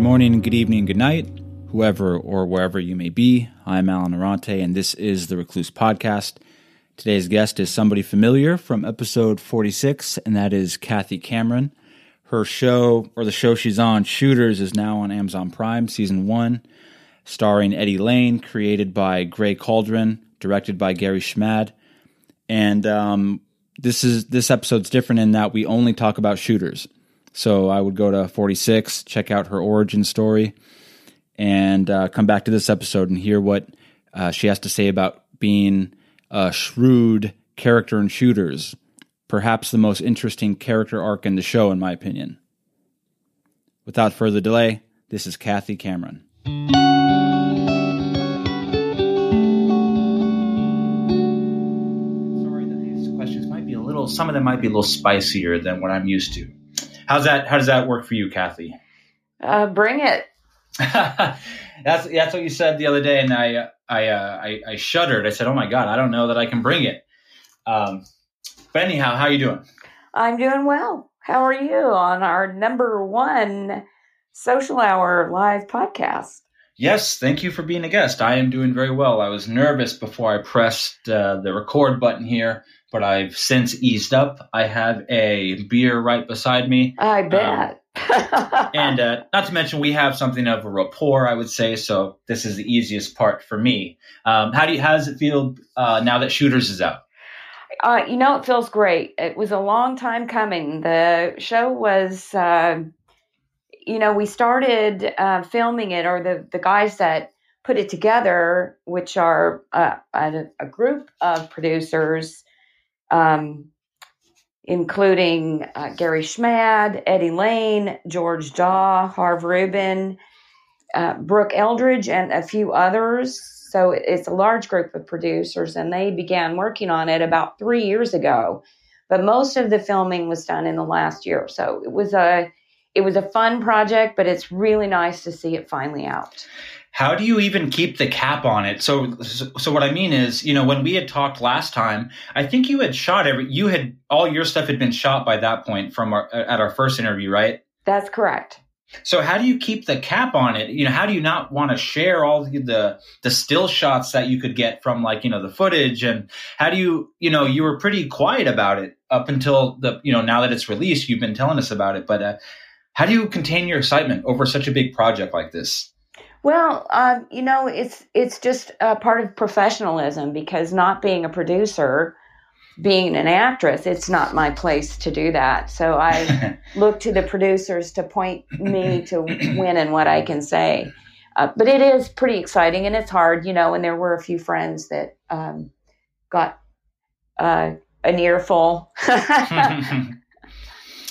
Good morning, good evening, good night, whoever or wherever you may be. I'm Alan Aronte, and this is The Recluse Podcast. Today's guest is somebody familiar from episode 46, and that is Kathy Cameron. Her show, or the show she's on, Shooters, is now on Amazon Prime, Season 1, starring Eddie Lane, created by Gray Cauldron, directed by Gary Schmad. And this episode's different in that we only talk about Shooters. So I would go to 46, check out her origin story, and come back to this episode and hear what she has to say about being a shrewd character in Shooters. Perhaps the most interesting character arc in the show, in my opinion. Without further delay, this is Kathy Cameron. Sorry that these questions might be a little spicier than what I'm used to. How does that work for you, Kathy? Bring it. That's what you said the other day, and I shuddered. I said, "Oh my God, I don't know that I can bring it." But anyhow, how are you doing? I'm doing well. How are you on our number one Social Hour live podcast? Yes, thank you for being a guest. I am doing very well. I was nervous before I pressed the record button here, but I've since eased up. I have a beer right beside me. I bet. And not to mention, we have something of a rapport, I would say. So this is the easiest part for me. How does it feel now that Shooters is out? It feels great. It was a long time coming. The show was, we started filming it, or the guys that put it together, which are a group of producers, including Gary Schmad, Eddie Lane, George Daw, Harv Rubin, Brooke Eldridge, and a few others. So it's a large group of producers, and they began working on it about 3 years ago. But most of the filming was done in the last year. So it was a fun project, but it's really nice to see it finally out. How do you even keep the cap on it? So what I mean is, when we had talked last time, I think you had shot all your stuff had been shot by that point from our first interview, right? That's correct. So how do you keep the cap on it? How do you not want to share all the still shots that you could get from the footage? And how do you were pretty quiet about it up until now that it's released, you've been telling us about it. But how do you contain your excitement over such a big project like this? Well, it's just a part of professionalism, because not being a producer, being an actress, it's not my place to do that. So I look to the producers to point me to when and what I can say. But it is pretty exciting, and it's hard, and there were a few friends that got an earful.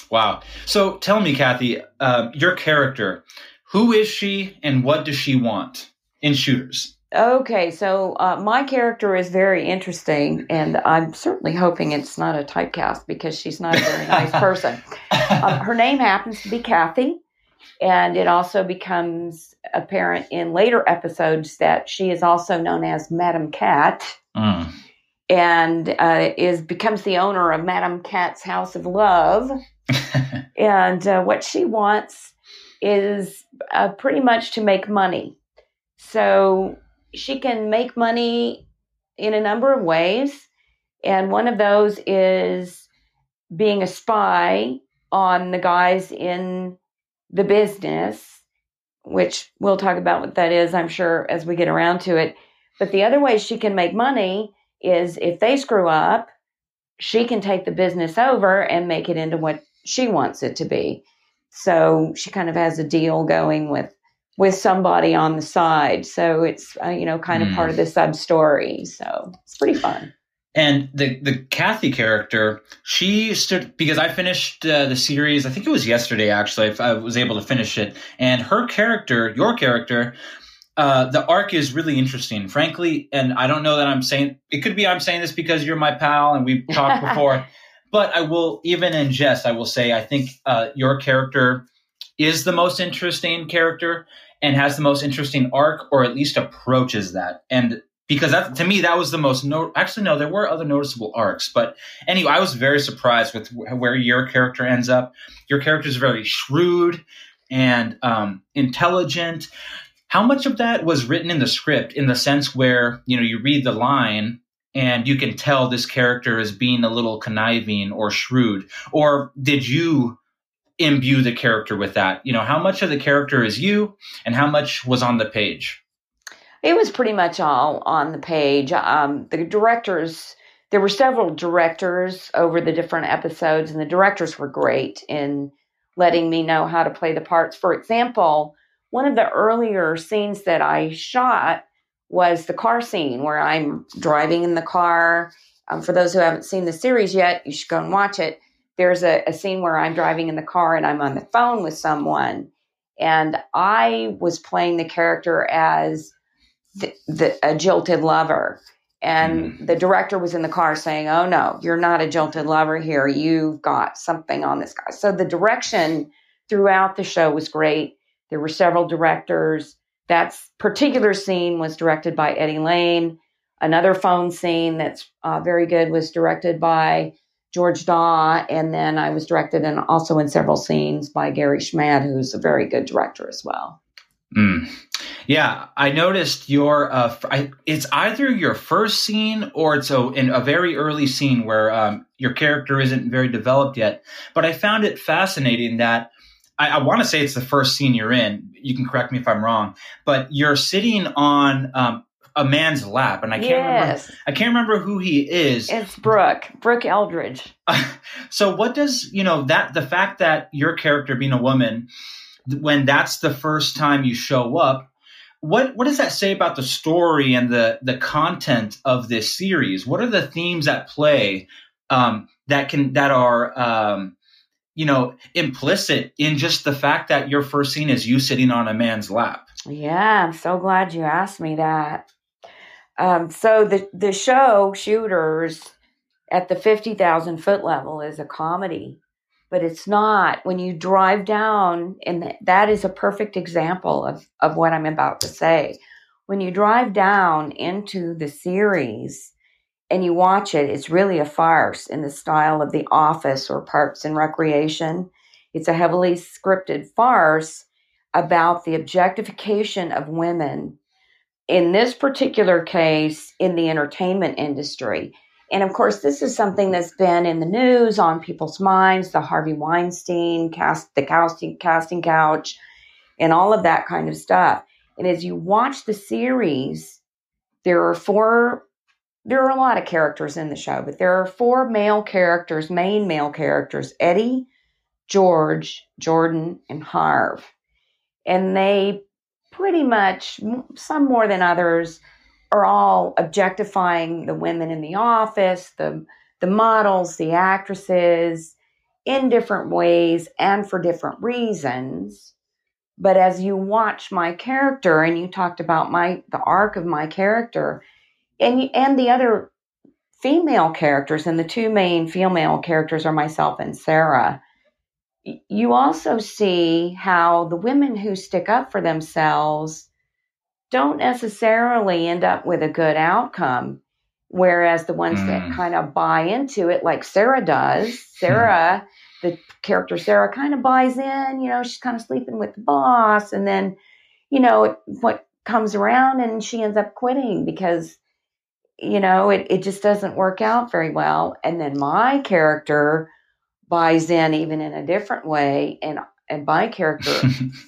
Wow. So tell me, Kathy, your character, who is she and what does she want in Shooters? Okay, so my character is very interesting, and I'm certainly hoping it's not a typecast, because she's not a very nice person. Her name happens to be Kathy, and it also becomes apparent in later episodes that she is also known as Madam Cat, and becomes the owner of Madam Cat's House of Love, and what she wants is pretty much to make money. So she can make money in a number of ways, and one of those is being a spy on the guys in the business, which we'll talk about what that is, I'm sure, as we get around to it. But the other way she can make money is if they screw up, she can take the business over and make it into what she wants it to be. So she kind of has a deal going with somebody on the side. So it's, kind of part of the sub story. So it's pretty fun. And the Kathy character, she stood, because I finished the series, I think it was yesterday, actually, I was able to finish it. And her character, your character, the arc is really interesting, frankly. And I don't know that I'm saying this because you're my pal and we've talked before, but I will, even in jest, I will say, I think your character is the most interesting character and has the most interesting arc, or at least approaches that. And because that, to me, that was the most there were other noticeable arcs. But anyway, I was very surprised with where your character ends up. Your character is very shrewd. and intelligent. How much of that was written in the script, in the sense where, you know, you read the line and you can tell this character is being a little conniving or shrewd? Or did you imbue the character with that? You know, how much of the character is you and how much was on the page? It was pretty much all on the page. The directors, there were several directors over the different episodes, and the directors were great in letting me know how to play the parts. For example, one of the earlier scenes that I shot was the car scene where I'm driving in the car. For those who haven't seen the series yet, you should go and watch it. There's a scene where I'm driving in the car and I'm on the phone with someone. And I was playing the character as a jilted lover. And the director was in the car saying, "Oh no, you're not a jilted lover here. You've got something on this guy." So the direction throughout the show was great. There were several directors. That particular scene was directed by Eddie Lane. Another phone scene that's very good was directed by George Daw. And then I was directed and also in several scenes by Gary Schmad, who's a very good director as well. Mm. Yeah, I noticed your it's either your first scene or it's in a very early scene where your character isn't very developed yet. But I found it fascinating that I want to say it's the first scene you're in. You can correct me if I'm wrong, but you're sitting on a man's lap, and I can't remember. I can't remember who he is. It's Brooke Eldridge. So, what does the fact that your character being a woman, when that's the first time you show up, what does that say about the story and the content of this series? What are the themes at play that are implicit in just the fact that your first scene is you sitting on a man's lap? Yeah, I'm so glad you asked me that. So the show Shooters at the 50,000 foot level is a comedy, but it's not. When you drive down, and that is a perfect example of what I'm about to say. When you drive down into the series and you watch it, it's really a farce in the style of The Office or Parks and Recreation. It's a heavily scripted farce about the objectification of women, in this particular case, in the entertainment industry. And of course, this is something that's been in the news, on people's minds, the Harvey Weinstein, casting couch, and all of that kind of stuff. And as you watch the series, there are a lot of characters in the show, but there are four main male characters, Eddie, George, Jordan, and Harv. And they pretty much, some more than others, are all objectifying the women in the office, the models, the actresses, in different ways and for different reasons. But as you watch my character, and you talked about the arc of my character, and the other female characters, and the two main female characters are myself and Sarah, you also see how the women who stick up for themselves don't necessarily end up with a good outcome, whereas the ones that kind of buy into it, like Sarah does, the character Sarah kind of buys in, she's kind of sleeping with the boss, and then, what comes around and she ends up quitting because it just doesn't work out very well. And then my character buys in even in a different way. And my character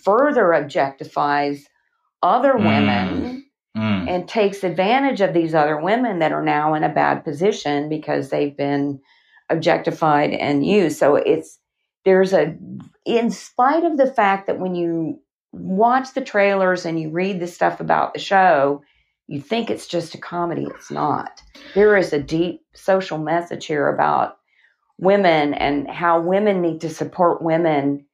further objectifies other women and takes advantage of these other women that are now in a bad position because they've been objectified and used. So in spite of the fact that when you watch the trailers and you read the stuff about the show, you think it's just a comedy. It's not. There is a deep social message here about women and how women need to support women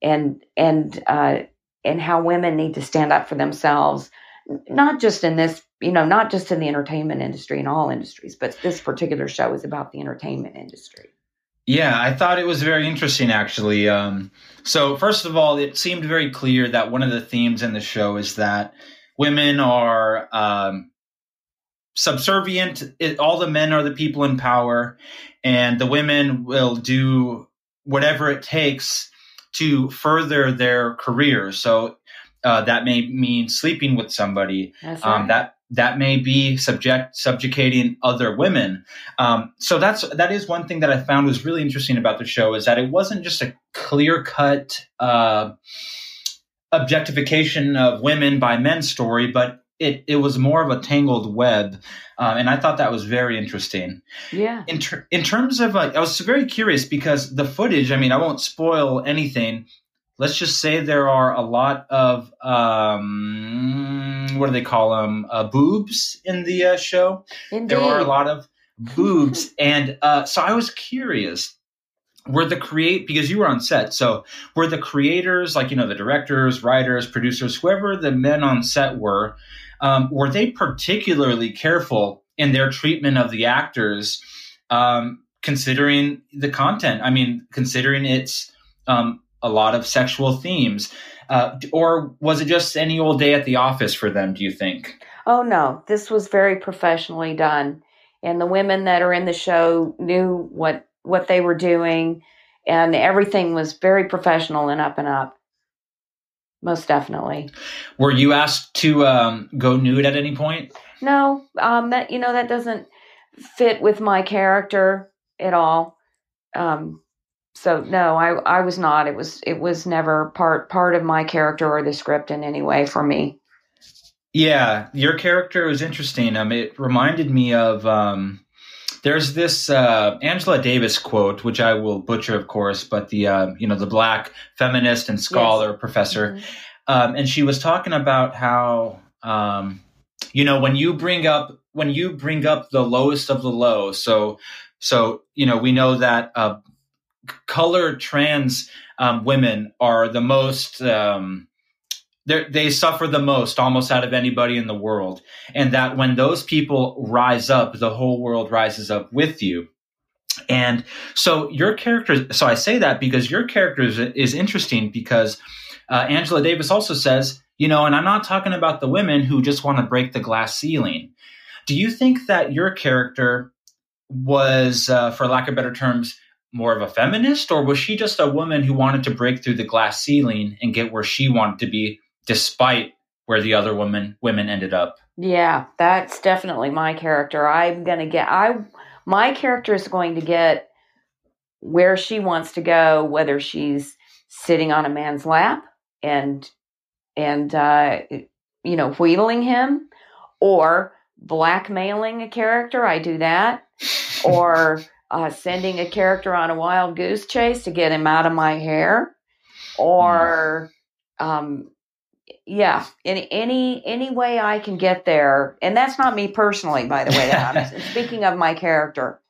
and how women need to stand up for themselves, not just in this, not just in the entertainment industry, in all industries, but this particular show is about the entertainment industry. Yeah, I thought it was very interesting, actually. So first of all, it seemed very clear that one of the themes in the show is that women are subservient. All the men are the people in power, and the women will do whatever it takes to further their career. So that may mean sleeping with somebody. That's right. That may be subjugating other women. So that is one thing that I found was really interesting about the show, is that it wasn't just a clear-cut objectification of women by men story, but it was more of a tangled web. And I thought that was very interesting. Yeah. In terms of, I was very curious because the footage, I mean, I won't spoil anything. Let's just say there are a lot of, what do they call them? Boobs in the show. Indeed. There are a lot of boobs. And so I was curious, because you were on set, so were the creators, like, you know, the directors, writers, producers, whoever the men on set were they particularly careful in their treatment of the actors, considering the content? I mean, considering it's, a lot of sexual themes, or was it just any old day at the office for them, do you think? Oh, no, this was very professionally done. And the women that are in the show knew what they were doing, and everything was very professional and up and up. Most definitely. Were you asked to go nude at any point? No, that doesn't fit with my character at all. So no, I was not. It was never part of my character or the script in any way for me. Yeah, your character was interesting. It reminded me of there's this Angela Davis quote, which I will butcher, of course, but the the black feminist and scholar, yes, professor, mm-hmm. And she was talking about how when you bring up the lowest of the low, so we know that. Colored trans women are the most, they suffer the most almost out of anybody in the world. And that when those people rise up, the whole world rises up with you. And so I say that because your character is interesting because Angela Davis also says, and I'm not talking about the women who just want to break the glass ceiling. Do you think that your character was, for lack of better terms, more of a feminist, or was she just a woman who wanted to break through the glass ceiling and get where she wanted to be despite where the other women ended up? Yeah, that's definitely my character. My character is going to get where she wants to go, whether she's sitting on a man's lap and wheedling him, or blackmailing a character. I do that. Or sending a character on a wild goose chase to get him out of my hair, or in any way I can get there. And that's not me personally, by the way. I'm speaking of my character.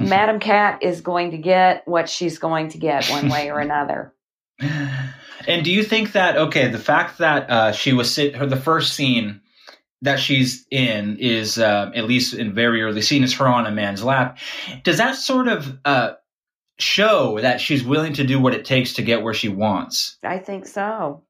Madam Cat is going to get what she's going to get one way or another. And do you think that, okay, the fact that the first scene that she's in is, at least in very early scene, is her on a man's lap. Does that sort of show that she's willing to do what it takes to get where she wants? I think so.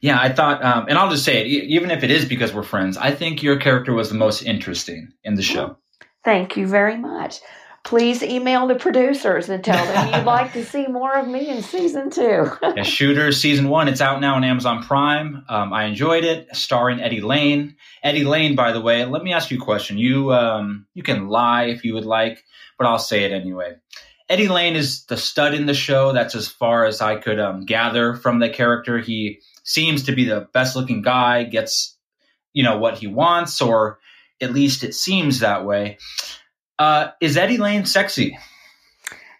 Yeah, I thought, and I'll just say it, even if it is because we're friends, I think your character was the most interesting in the show. Thank you very much. Please email the producers and tell them you'd like to see more of me in season 2. Yeah, Shooters season 1. It's out now on Amazon Prime. I enjoyed it. Starring Eddie Lane. Eddie Lane, by the way, let me ask you a question. You can lie if you would like, but I'll say it anyway. Eddie Lane is the stud in the show. That's as far as I could gather from the character. He seems to be the best looking guy, gets what he wants, or at least it seems that way. Is Eddie Lane sexy?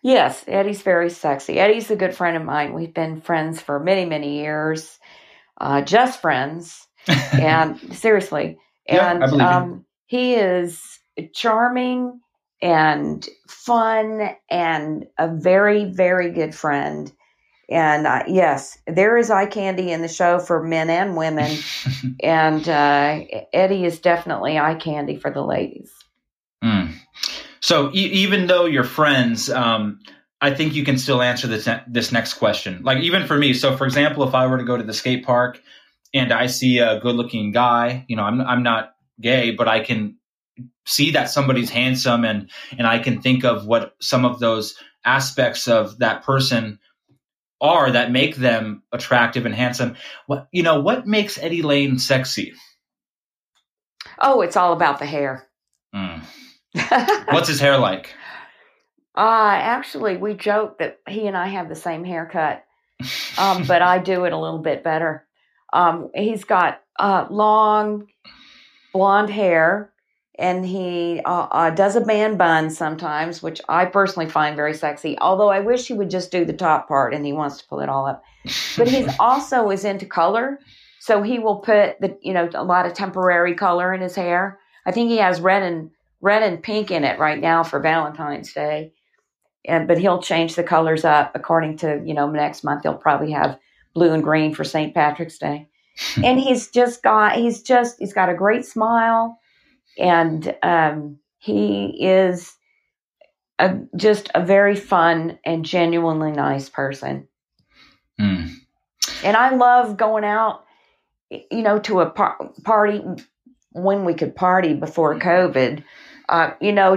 Yes, Eddie's very sexy. Eddie's a good friend of mine. We've been friends for many, many years. Just friends. And seriously. And yeah, I believe you. He is charming and fun and a very, very good friend. And yes, there is eye candy in the show for men and women. And Eddie is definitely eye candy for the ladies. Mm. So even though you're friends, I think you can still answer this next question. Like, even for me. So, for example, if I were to go to the skate park and I see a good-looking guy, I'm not gay, but I can see that somebody's handsome, and I can think of what some of those aspects of that person are that make them attractive and handsome. What makes Eddie Lane sexy? Oh, it's all about the hair. Mm. What's his hair like? Actually, we joke that he and I have the same haircut, but I do it a little bit better. He's got long blonde hair, and he does a man bun sometimes, which I personally find very sexy, although I wish he would just do the top part, and he wants to pull it all up. But he's also is into color, so he will put a lot of temporary color in his hair. I think he has red and pink in it right now for Valentine's Day. But he'll change the colors up according to, next month he'll probably have blue and green for St. Patrick's Day. And he's got a great smile, and he is just a very fun and genuinely nice person. Mm. And I love going out, to a party when we could party before COVID.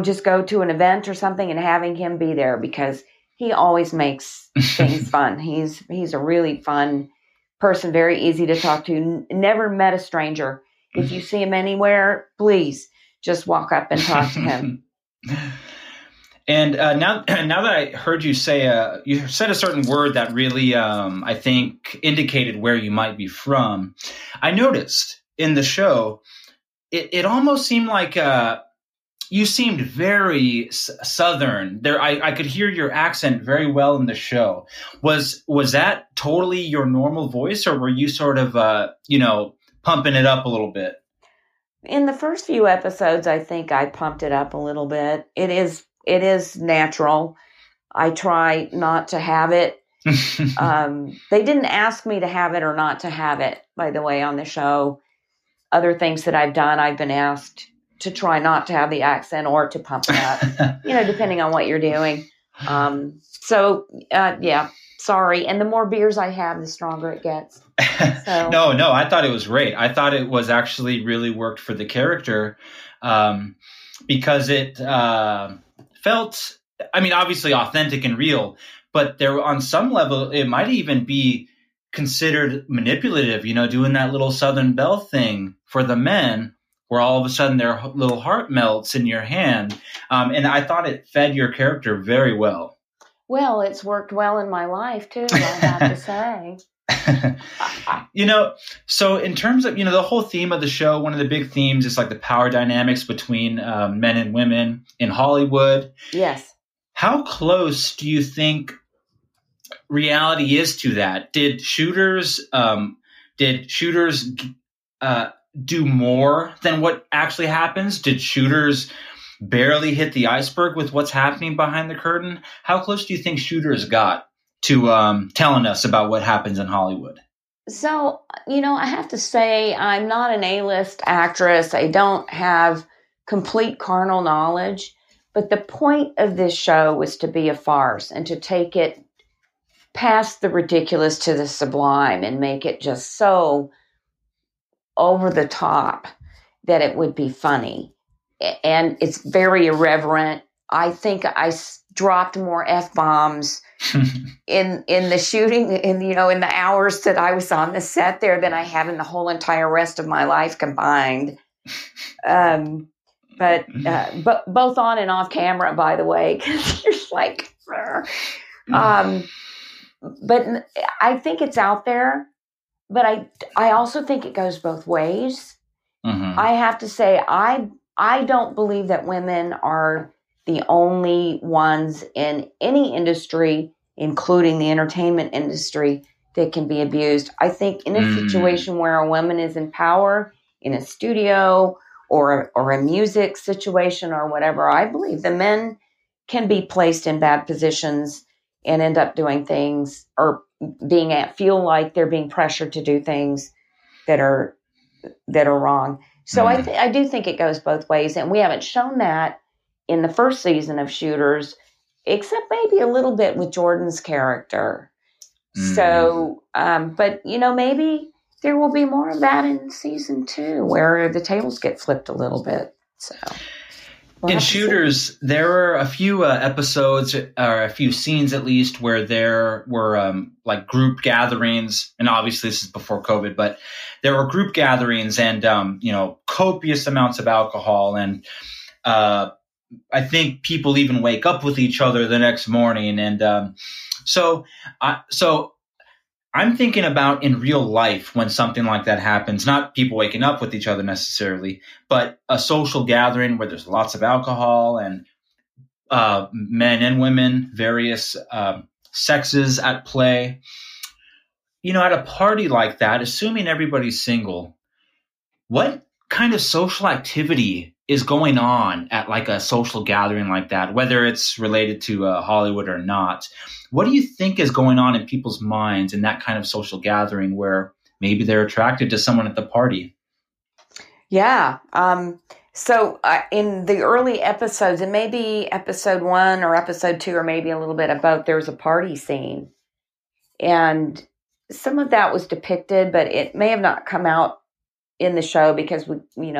Just go to an event or something and having him be there, because he always makes things fun. He's a really fun person, very easy to talk to. Never met a stranger. If you see him anywhere, please just walk up and talk to him. And now that I heard you say, you said a certain word that really, I think, indicated where you might be from. I noticed in the show, it almost seemed like you seemed very Southern. There, I could hear your accent very well in the show. Was that totally your normal voice, or were you sort of, pumping it up a little bit? In the first few episodes, I think I pumped it up a little bit. It is natural. I try not to have it. They didn't ask me to have it or not to have it, by the way, on the show. Other things that I've done, I've been asked to try not to have the accent or to pump it up, depending on what you're doing. Yeah, sorry. And the more beers I have, the stronger it gets. So. No, I thought it was great. I thought it was actually really worked for the character, because it felt, obviously authentic and real, but there on some level, it might even be considered manipulative, doing that little Southern Belle thing for the men, where all of a sudden their little heart melts in your hand. And I thought it fed your character very well. Well, it's worked well in my life too, I have to say. So in terms of, the whole theme of the show, one of the big themes is like the power dynamics between men and women in Hollywood. Yes. How close do you think reality is to that? Did Shooters do more than what actually happens? Did Shooters barely hit the iceberg with what's happening behind the curtain? How close do you think Shooters got to telling us about what happens in Hollywood? So, I have to say I'm not an A-list actress. I don't have complete carnal knowledge, but the point of this show was to be a farce and to take it past the ridiculous to the sublime and make it just so over the top that it would be funny. And it's very irreverent. I think I dropped more F-bombs in the shooting, in the hours that I was on the set there than I have in the whole entire rest of my life combined. But both on and off camera, by the way, because you're like... But I think it's out there, but I also think it goes both ways. Mm-hmm. I have to say, I don't believe that women are the only ones in any industry, including the entertainment industry, that can be abused. I think in a situation where a woman is in power, in a studio or a music situation or whatever, I believe the men can be placed in bad positions and end up doing things or feel like they're being pressured to do things that are wrong. So I do think it goes both ways. And we haven't shown that in the first season of Shooters, except maybe a little bit with Jordan's character. Mm. So, maybe there will be more of that in season 2 where the tables get flipped a little bit. So In Shooters, there are a few episodes, or a few scenes at least, where there were like group gatherings, and obviously this is before COVID, but there were group gatherings and you know, copious amounts of alcohol, and I think people even wake up with each other the next morning, and so I'm thinking about in real life when something like that happens, not people waking up with each other necessarily, but a social gathering where there's lots of alcohol and men and women, various sexes at play. You know, at a party like that, assuming everybody's single, what kind of social activity is going on at like a social gathering like that, whether it's related to Hollywood or not? What do you think is going on in people's minds in that kind of social gathering where maybe they're attracted to someone at the party? Yeah. So in the early episodes, and maybe episode 1 or episode 2, or maybe a little bit of both, there was a party scene. And some of that was depicted, but it may have not come out in the show because we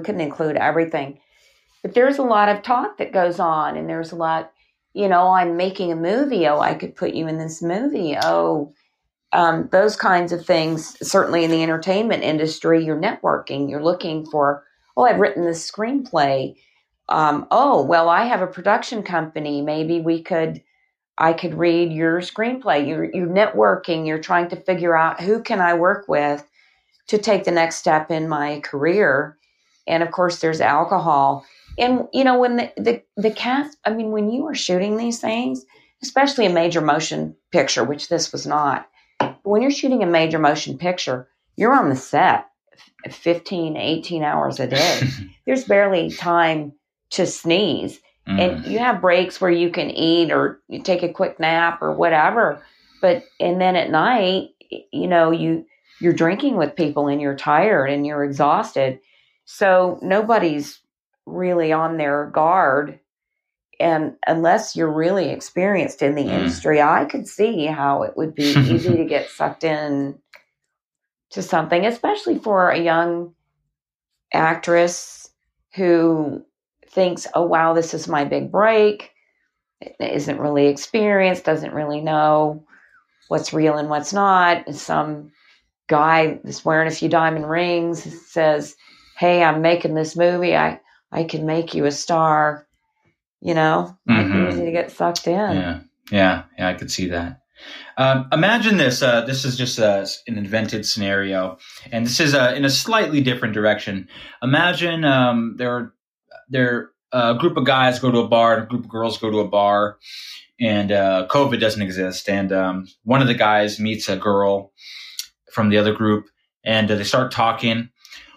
couldn't include everything. But there's a lot of talk that goes on, and there's a lot, you know, I'm making a movie. Oh, I could put you in this movie. Oh, those kinds of things. Certainly in the entertainment industry, you're networking. You're looking for, oh, I've written this screenplay. Oh, well, I have a production company. Maybe I could read your screenplay. You're networking. You're trying to figure out who can I work with to take the next step in my career. And of course there's alcohol. And you know, when the cast, I mean, when you are shooting these things, especially a major motion picture, which this was not, but when you're shooting a major motion picture, you're on the set 15, 18 hours a day. There's barely time to sneeze. And you have breaks where you can eat or you take a quick nap or whatever. But, and then at night, you know, you're drinking with people and you're tired and you're exhausted. So nobody's really on their guard. And unless you're really experienced in the industry, I could see how it would be easy to get sucked in to something, especially for a young actress who thinks, oh, wow, this is my big break. It isn't really experienced, doesn't really know what's real and what's not. Some guy that's wearing a few diamond rings says, hey, I'm making this movie. I can make you a star, you know, it's easy to get sucked in. Yeah. I could see that. Imagine this. This is just an invented scenario, and this is in a slightly different direction. Imagine a group of guys go to a bar, and a group of girls go to a bar, and COVID doesn't exist. And one of the guys meets a girl from the other group, and they start talking.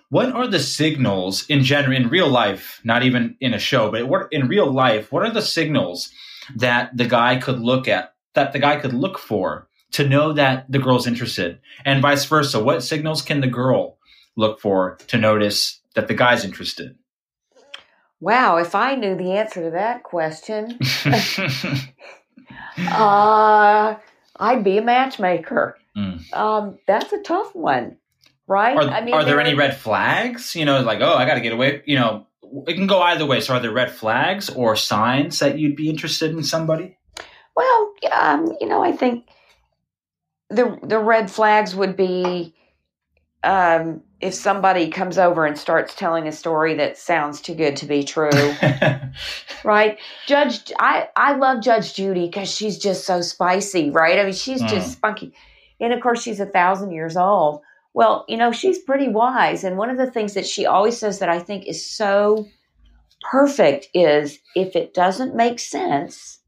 What are the signals in general, in real life, not even in a show, but in real life, what are the signals that the guy could look at, that the guy could look for to know that the girl's interested? And vice versa, what signals can the girl look for to notice that the guy's interested? Wow, if I knew the answer to that question, I'd be a matchmaker. That's a tough one. Right? Are there any red flags? You know, like, oh, I got to get away. You know, it can go either way. So are there red flags or signs that you'd be interested in somebody? Well, you know, I think the red flags would be if somebody comes over and starts telling a story that sounds too good to be true. Right? I love Judge Judy because she's just so spicy, right? I mean, she's just spunky. And of course, she's 1,000 years old. Well, you know, she's pretty wise. And one of the things that she always says that I think is so perfect is if it doesn't make sense,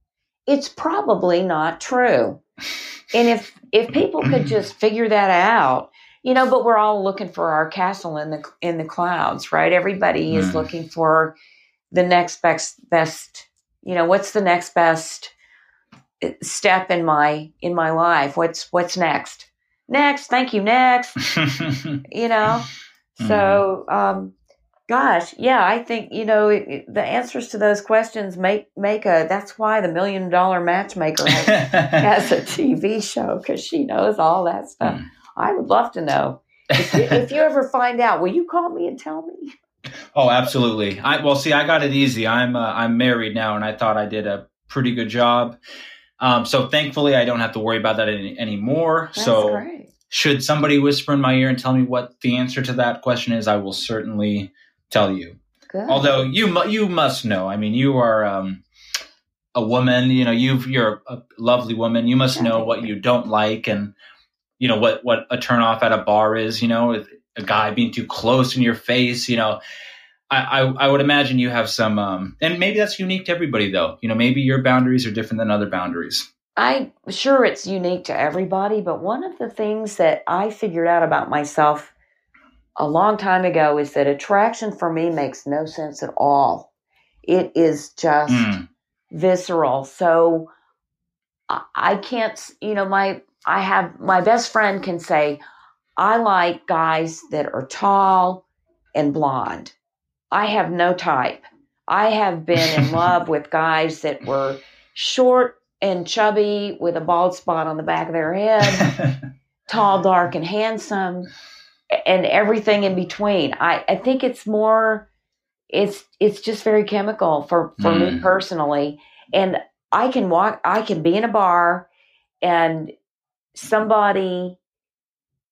it's probably not true. And if people could just figure that out, you know, but we're all looking for our castle in the clouds, right? Everybody is looking for the next best, you know, what's the next best step in my life? What's next? Next, thank you, next, you know, so, gosh, yeah, I think, you know, the answers to those questions make that's why the $1 Million Matchmaker has a TV show, because she knows all that stuff. I would love to know if you ever find out, will you call me and tell me? Oh, absolutely. I got it easy. I'm married now, and I thought I did a pretty good job. So thankfully, I don't have to worry about that anymore. That's great. Should somebody whisper in my ear and tell me what the answer to that question is, I will certainly tell you. Good. Although you must know. I mean, you are a woman. You know, you're a lovely woman. You must know what you don't like, and you know what a turnoff at a bar is. You know, if a guy being too close in your face. You know, I would imagine you have some, and maybe that's unique to everybody, though. You know, maybe your boundaries are different than other boundaries. I'm sure it's unique to everybody, but one of the things that I figured out about myself a long time ago is that attraction for me makes no sense at all. It is just visceral. So I can't, you know, my best friend can say, I like guys that are tall and blonde. I have no type. I have been in love with guys that were short and chubby with a bald spot on the back of their head, tall, dark, and handsome, and everything in between. I think it's more, it's just very chemical for me personally. And I can be in a bar and somebody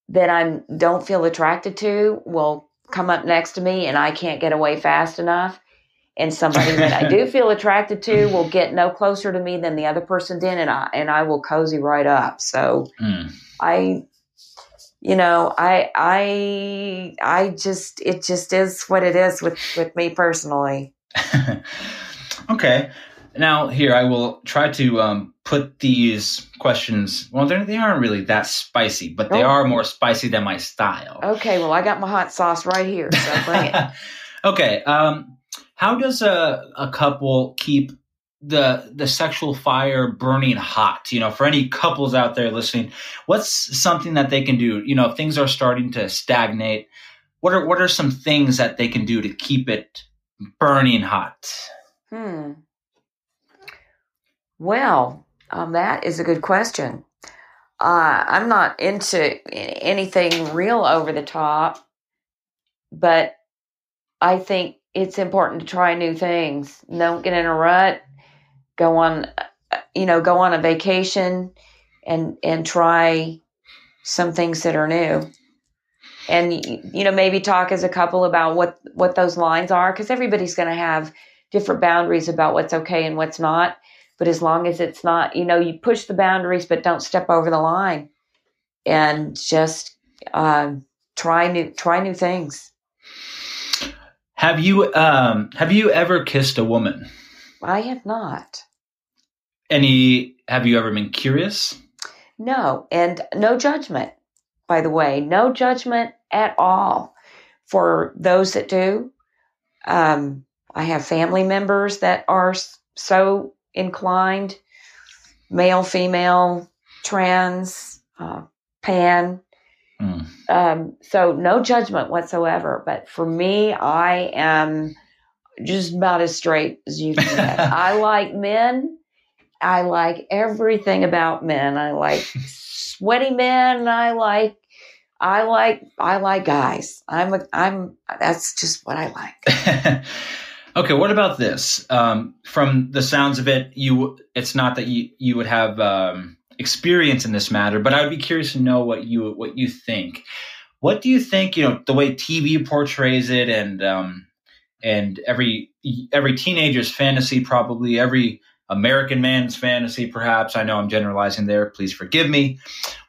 that I don't feel attracted to will come up next to me and I can't get away fast enough. And somebody that I do feel attracted to will get no closer to me than the other person did. And I will cozy right up. So it just is what it is with me personally. Okay. Now here, I will try to put these questions. Well, they aren't really that spicy, but they are more spicy than my style. Okay. Well, I got my hot sauce right here. So bring it. Okay. How does a couple keep the sexual fire burning hot? You know, for any couples out there listening, what's something that they can do? You know, if things are starting to stagnate, what are some things that they can do to keep it burning hot? Well, that is a good question. I'm not into anything real over the top, but I think it's important to try new things. Don't get in a rut. Go on a vacation and try some things that are new. And, you know, maybe talk as a couple about what those lines are, because everybody's going to have different boundaries about what's okay and what's not. But as long as it's not, you know, you push the boundaries, but don't step over the line, and just try new things. Have you ever kissed a woman? I have not. Have you ever been curious? No, and no judgment, by the way. No judgment at all for those that do. I have family members that are so inclined, male, female, trans, pan. So no judgment whatsoever. But for me, I am just about as straight as you can get. I like men. I like everything about men. I like sweaty men. I like guys. That's just what I like. Okay. What about this? From the sounds of it, it's not that you would have, experience in this matter, but I would be curious to know what you think. What do you think, you know, the way TV portrays it, and every teenager's fantasy, probably every American man's fantasy, perhaps. I know I'm generalizing there. Please forgive me.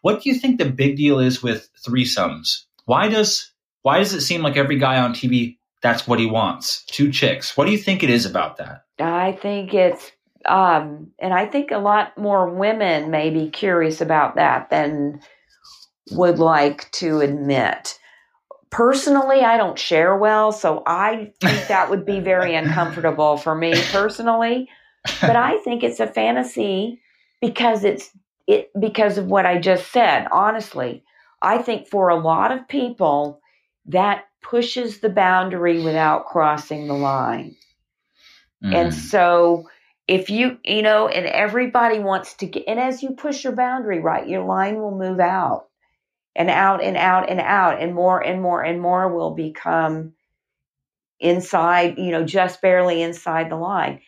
What do you think the big deal is with threesomes? Why does it seem like every guy on TV, that's what he wants? Two chicks. What do you think it is about that? I think it's and I think a lot more women may be curious about that than would like to admit. Personally, I don't share well, so I think that would be very uncomfortable for me personally. But I think it's a fantasy because because of what I just said. Honestly, I think for a lot of people that pushes the boundary without crossing the line. And so if you know, and everybody wants to get, and as you push your boundary, right, your line will move out and out and out and out, and more and more and more will become inside, you know, just barely inside the line.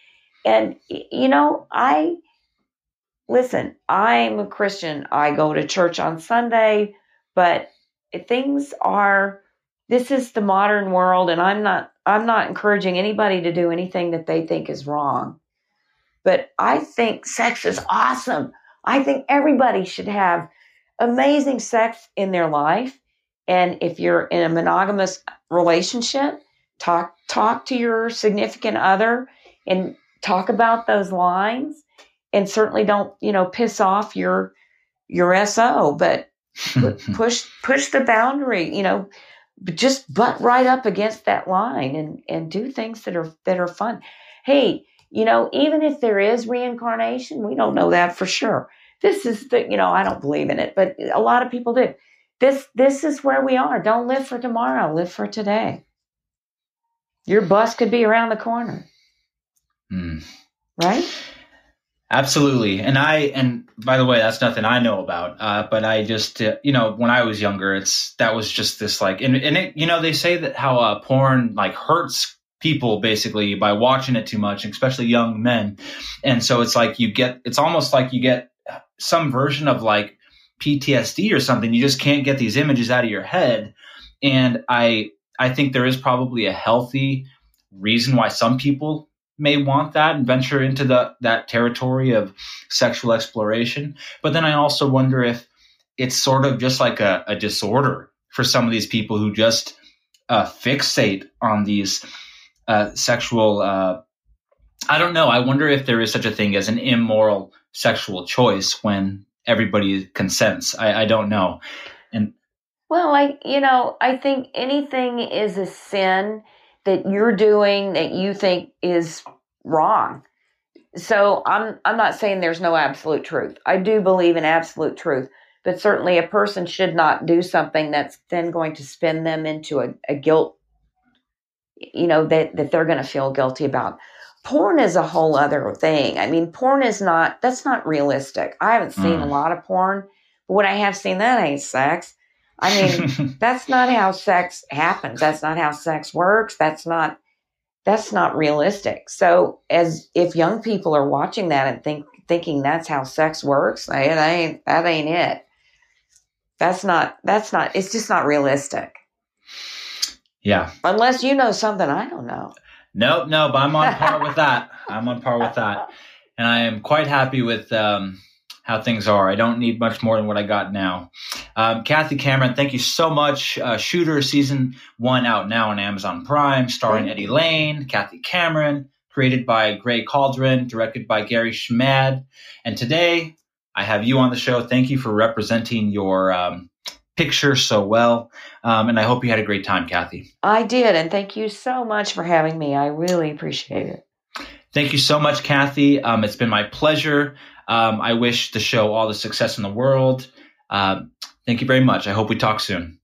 And, you know, listen, I'm a Christian. I go to church on Sunday, but this is the modern world, and I'm not encouraging anybody to do anything that they think is wrong. But I think sex is awesome. I think everybody should have amazing sex in their life. And if you're in a monogamous relationship, talk to your significant other and talk about those lines, and certainly don't, you know, piss off your SO, but push the boundary, you know, just butt right up against that line and do things that are fun. Hey, you know, even if there is reincarnation, we don't know that for sure. This is the, you know, I don't believe in it, but a lot of people do. This is where we are. Don't live for tomorrow, live for today. Your bus could be around the corner. Mm. Right? Absolutely. And by the way, that's nothing I know about. But I just, you know, when I was younger, that was just this like, and it, you know, they say that how porn like hurts people basically by watching it too much, especially young men. And so it's like it's almost like you get some version of like PTSD or something. You just can't get these images out of your head. And I think there is probably a healthy reason why some people may want that and venture into that territory of sexual exploration. But then I also wonder if it's sort of just like a disorder for some of these people who just fixate on these sexual. I don't know. I wonder if there is such a thing as an immoral sexual choice when everybody consents. I don't know. And well, I think anything is a sin that you're doing that you think is wrong. So I'm not saying there's no absolute truth. I do believe in absolute truth, but certainly a person should not do something that's then going to spin them into a guilt, you know, that they're going to feel guilty about. Porn is a whole other thing. I mean, porn that's not realistic. I haven't seen a lot of porn, but when I have seen that, ain't sex. I mean, that's not how sex happens. That's not how sex works. That's not realistic. So as if young people are watching that and thinking that's how sex works, that ain't it. That's not, it's just not realistic. Yeah. Unless you know something I don't know. Nope. No, but I'm on par with that. And I am quite happy with, how things are. I don't need much more than what I got now. Kathy Cameron, thank you so much. Shooter season 1 out now on Amazon Prime, starring Eddie Lane, Kathy Cameron, created by Gray Cauldron, directed by Gary Schmad. And today I have you on the show. Thank you for representing your picture so well. And I hope you had a great time, Kathy. I did. And thank you so much for having me. I really appreciate it. Thank you so much, Kathy. It's been my pleasure. I wish the show all the success in the world. Thank you very much. I hope we talk soon.